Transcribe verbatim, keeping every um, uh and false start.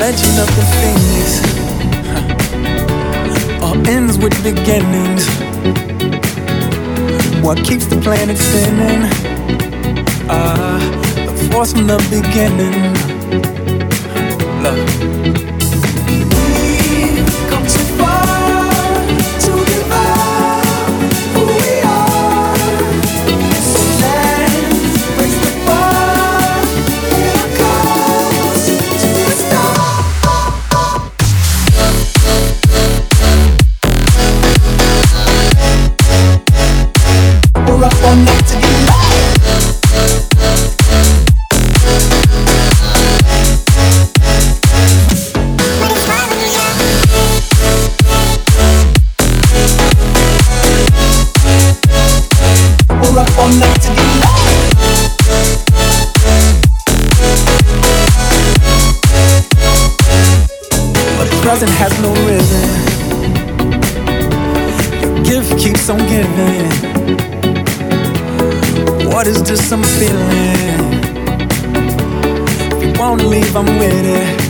legend of the things huh. All ends with beginnings. What keeps the planet spinning? Ah, the force from the beginning. Love. We've come too far to give up who we are. So let's break the bar. Here it goes to the stars. We're up all night to get loud. We're up all night to get loud. But the present has no rhythm. Your gift keeps on giving. What is this I'm feeling? If you won't leave, I'm with it.